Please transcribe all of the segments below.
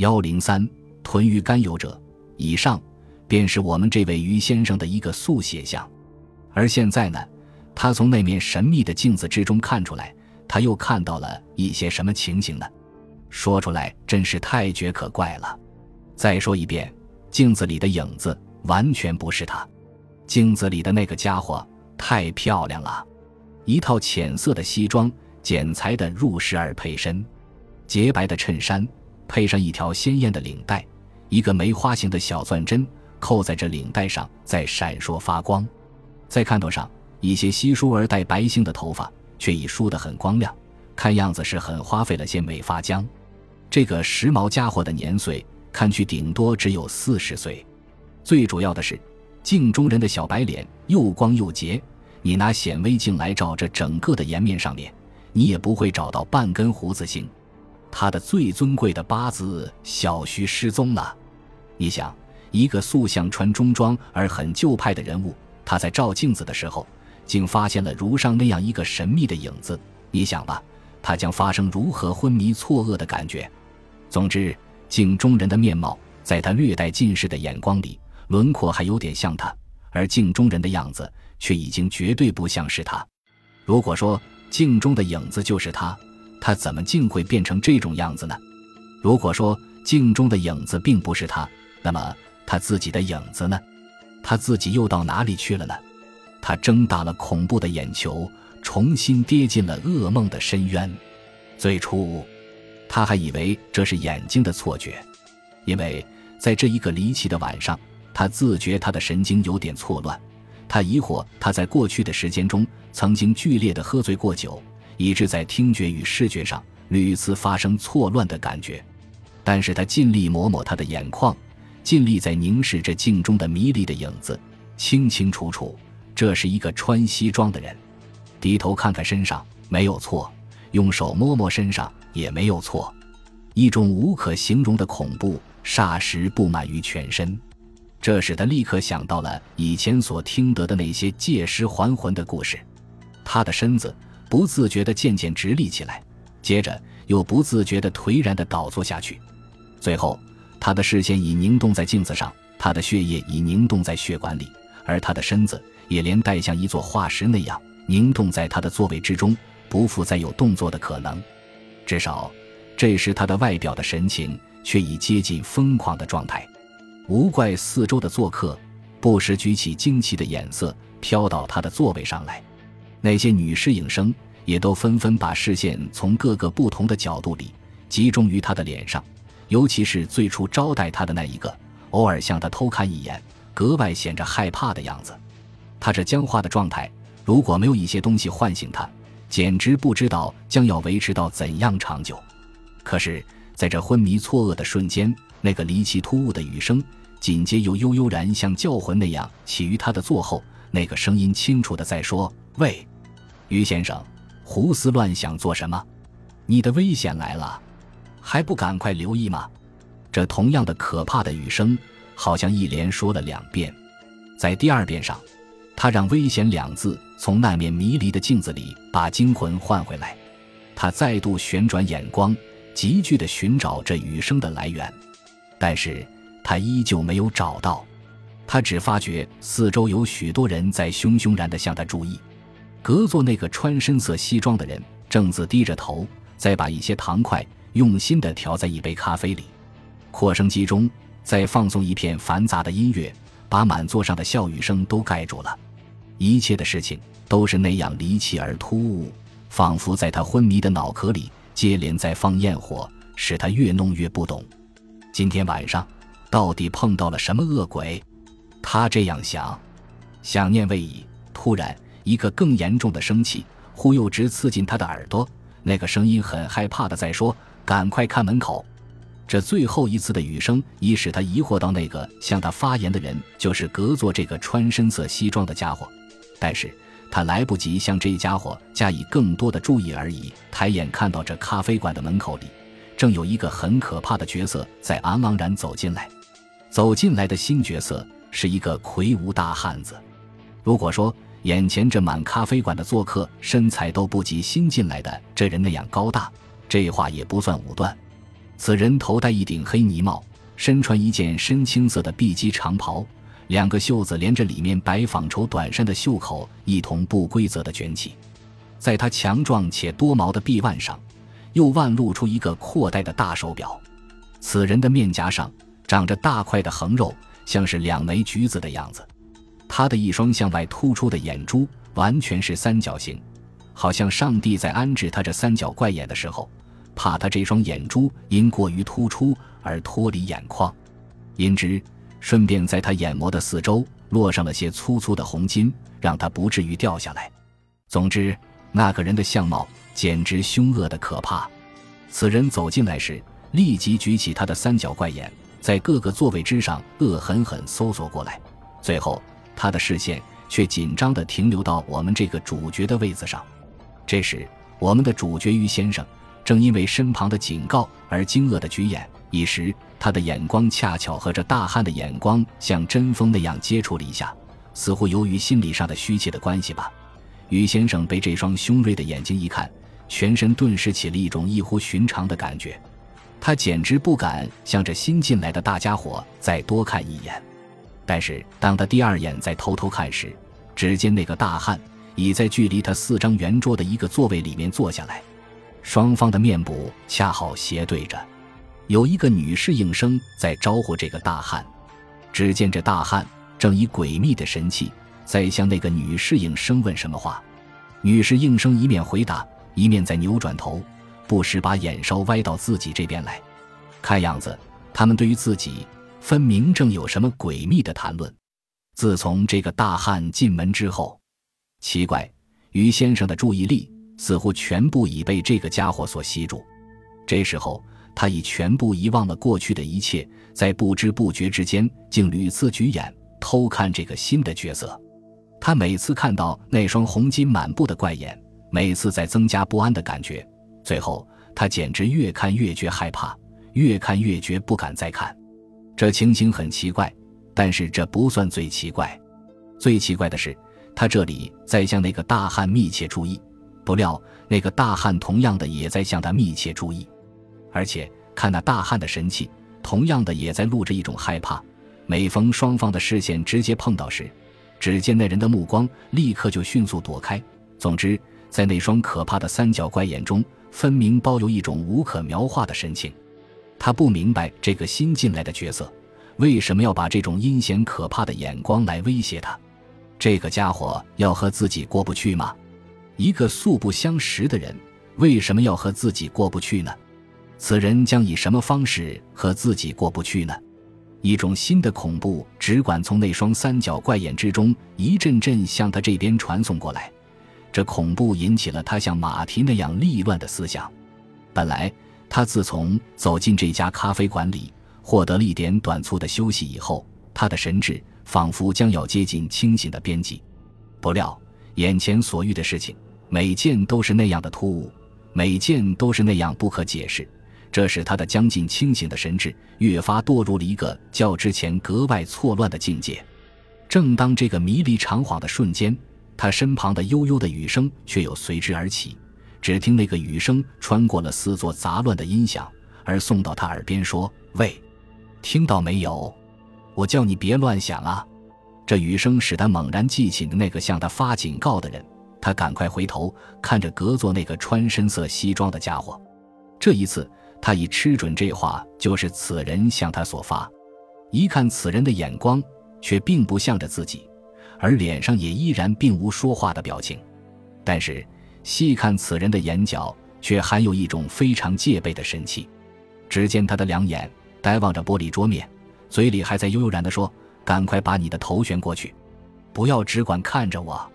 103豚鱼甘油者。以上便是我们这位于先生的一个速写像。而现在呢，他从那面神秘的镜子之中看出来，他又看到了一些什么情形呢？说出来真是太绝可怪了。再说一遍，镜子里的影子完全不是他。镜子里的那个家伙太漂亮了，一套浅色的西装，剪裁的入时而配身，洁白的衬衫配上一条鲜艳的领带，一个梅花形的小钻针扣在这领带上在闪烁发光。在看头上一些稀疏而带白星的头发却已梳得很光亮，看样子是很花费了些美发浆。这个时髦家伙的年岁看去顶多只有40岁。最主要的是镜中人的小白脸又光又洁，你拿显微镜来照这整个的颜面上面，你也不会找到半根胡子星。他的最尊贵的八字小须失踪了。你想，一个塑像穿中装而很旧派的人物，他在照镜子的时候竟发现了如上那样一个神秘的影子，你想吧，他将发生如何昏迷错愕的感觉。总之，镜中人的面貌在他略带近视的眼光里，轮廓还有点像他，而镜中人的样子却已经绝对不像是他。如果说镜中的影子就是他，他怎么竟会变成这种样子呢？如果说镜中的影子并不是他，那么他自己的影子呢？他自己又到哪里去了呢？他睁大了恐怖的眼球，重新跌进了噩梦的深渊。最初他还以为这是眼睛的错觉，因为在这一个离奇的晚上，他自觉他的神经有点错乱。他疑惑他在过去的时间中曾经剧烈地喝醉过酒，以致在听觉与视觉上屡次发生错乱的感觉。但是他尽力抹抹他的眼眶，尽力在凝视着镜中的迷离的影子，清清楚楚这是一个穿西装的人。低头看看身上没有错，用手摸摸身上也没有错。一种无可形容的恐怖霎时布满于全身，这使他立刻想到了以前所听得的那些借尸还魂的故事。他的身子不自觉地渐渐直立起来，接着又不自觉地颓然地倒坐下去。最后他的视线已凝冻在镜子上，他的血液已凝冻在血管里，而他的身子也连带像一座化石那样凝冻在他的座位之中，不复再有动作的可能。至少这时他的外表的神情却已接近疯狂的状态。无怪四周的做客不时举起惊奇的眼色飘到他的座位上来，那些女侍应生也都纷纷把视线从各个不同的角度里集中于他的脸上，尤其是最初招待他的那一个，偶尔向他偷看一眼，格外显着害怕的样子。他这僵化的状态，如果没有一些东西唤醒他，简直不知道将要维持到怎样长久。可是在这昏迷错愕的瞬间，那个离奇突兀的雨声紧接又悠悠然像叫魂那样起于他的座后，那个声音清楚地在说：喂，于先生，胡思乱想做什么？你的危险来了，还不赶快留意吗？这同样的可怕的雨声好像一连说了2遍。在第2遍上，他让危险2字从那面迷离的镜子里把惊魂唤回来。他再度旋转眼光，急剧地寻找这雨声的来源，但是他依旧没有找到。他只发觉四周有许多人在汹汹然地向他注意。隔座那个穿深色西装的人正自低着头，再把一些糖块用心地调在一杯咖啡里。扩声机中再放送一片繁杂的音乐，把满座上的笑语声都盖住了。一切的事情都是那样离奇而突兀，仿佛在他昏迷的脑壳里接连在放焰火，使他越弄越不懂。今天晚上到底碰到了什么恶鬼？他这样想，想念未已，突然一个更严重的声气忽又直刺进他的耳朵，那个声音很害怕的在说：赶快看门口。这最后一次的雨声已使他疑惑到那个向他发言的人就是隔座这个穿深色西装的家伙，但是他来不及向这家伙加以更多的注意而已。抬眼看到这咖啡馆的门口里正有一个很可怕的角色在昂昂然走进来。走进来的新角色是一个魁梧大汉子。如果说眼前这满咖啡馆的做客身材都不及新进来的这人那样高大，这话也不算武断。此人头戴一顶黑呢帽，身穿一件深青色的碧鸡长袍，两个袖子连着里面白纺绸短衫的袖口一同不规则地卷起，在他强壮且多毛的臂腕上右腕露出一个阔带的大手表。此人的面颊上长着大块的横肉，像是两枚橘子的样子，他的一双向外突出的眼珠完全是三角形，好像上帝在安置他这三角怪眼的时候，怕他这双眼珠因过于突出而脱离眼眶，因之顺便在他眼膜的四周落上了些粗粗的红筋，让他不至于掉下来。总之，那个人的相貌简直凶恶的可怕。此人走进来时，立即举起他的三角怪眼，在各个座位之上恶狠狠搜索过来，最后他的视线却紧张地停留到我们这个主角的位子上。这时我们的主角于先生正因为身旁的警告而惊愕地举眼，一时他的眼光恰巧和这大汉的眼光像针锋那样接触了一下，似乎由于心理上的虚怯的关系吧，于先生被这双凶锐的眼睛一看，全身顿时起了一种异乎寻常的感觉，他简直不敢向着新进来的大家伙再多看一眼。但是当他第二眼再偷偷看时，只见那个大汉已在距离他4张圆桌的一个座位里面坐下来，双方的面部恰好斜对着，有一个女士应声在招呼这个大汉。只见这大汉正以诡秘的神气在向那个女士应声问什么话，女士应声一面回答一面在扭转头，不时把眼梢歪到自己这边来，看样子他们对于自己分明正有什么诡秘的谈论。自从这个大汉进门之后，奇怪，于先生的注意力似乎全部已被这个家伙所吸住。这时候他已全部遗忘了过去的一切，在不知不觉之间竟屡次举眼偷看这个新的角色。他每次看到那双红筋满布的怪眼，每次在增加不安的感觉，最后他简直越看越觉害怕，越看越觉不敢再看。这情形很奇怪，但是这不算最奇怪，最奇怪的是他这里在向那个大汉密切注意，不料那个大汉同样的也在向他密切注意，而且看那大汉的神气，同样的也在露着一种害怕。每逢双方的视线直接碰到时，只见那人的目光立刻就迅速躲开。总之，在那双可怕的三角怪眼中分明包有一种无可描画的神情。他不明白这个新进来的角色为什么要把这种阴险可怕的眼光来威胁他，这个家伙要和自己过不去吗？一个素不相识的人为什么要和自己过不去呢？此人将以什么方式和自己过不去呢？一种新的恐怖只管从那双三角怪眼之中一阵阵向他这边传送过来，这恐怖引起了他像马蹄那样利乱的思想。本来他自从走进这家咖啡馆里获得了一点短促的休息以后，他的神智仿佛将要接近清醒的边际，不料眼前所遇的事情每件都是那样的突兀，每件都是那样不可解释，这使他的将近清醒的神智越发堕入了一个较之前格外错乱的境界。正当这个迷离怅恍的瞬间，他身旁的悠悠的雨声却又随之而起，只听那个雨声穿过了四座杂乱的音响而送到他耳边说：喂，听到没有？我叫你别乱想啊！这雨声使他猛然记起的那个向他发警告的人，他赶快回头看着隔座那个穿深色西装的家伙。这一次他已吃准这话就是此人向他所发，一看此人的眼光却并不向着自己，而脸上也依然并无说话的表情，但是细看此人的眼角却含有一种非常戒备的神气。只见他的两眼呆望着玻璃桌面，嘴里还在悠悠然地说：赶快把你的头旋过去，不要只管看着我。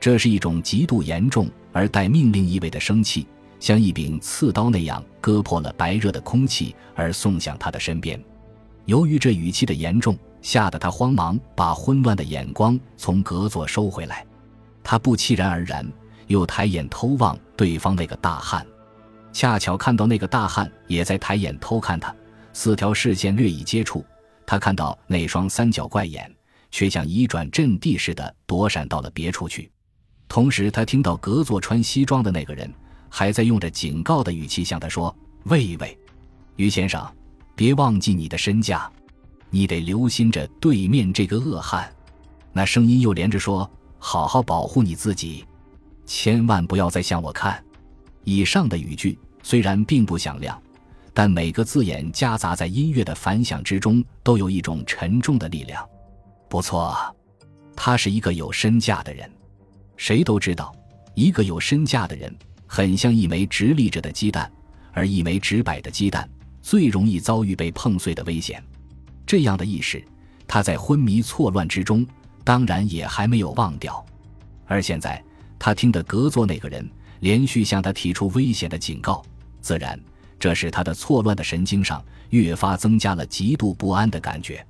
这是一种极度严重而带命令意味的生气，像一柄刺刀那样割破了白热的空气而送向他的身边。由于这语气的严重，吓得他慌忙把混乱的眼光从隔座收回来，他不期然而然又抬眼偷望对方那个大汉，恰巧看到那个大汉也在抬眼偷看他，四条视线略一接触，他看到那双三角怪眼却像一转阵地似的躲闪到了别处去。同时他听到隔座穿西装的那个人还在用着警告的语气向他说：喂喂，于先生，别忘记你的身价，你得留心着对面这个恶汉。”那声音又连着说：“好好保护你自己，千万不要再向我看。”以上的语句虽然并不响亮，但每个字眼夹杂在音乐的反响之中，都有一种沉重的力量。不错啊，他是一个有身价的人。谁都知道，一个有身价的人很像一枚直立着的鸡蛋，而一枚直摆的鸡蛋最容易遭遇被碰碎的危险。这样的意识，他在昏迷错乱之中当然也还没有忘掉。而现在他听得隔座那个人连续向他提出危险的警告，自然这使他的错乱的神经上越发增加了极度不安的感觉。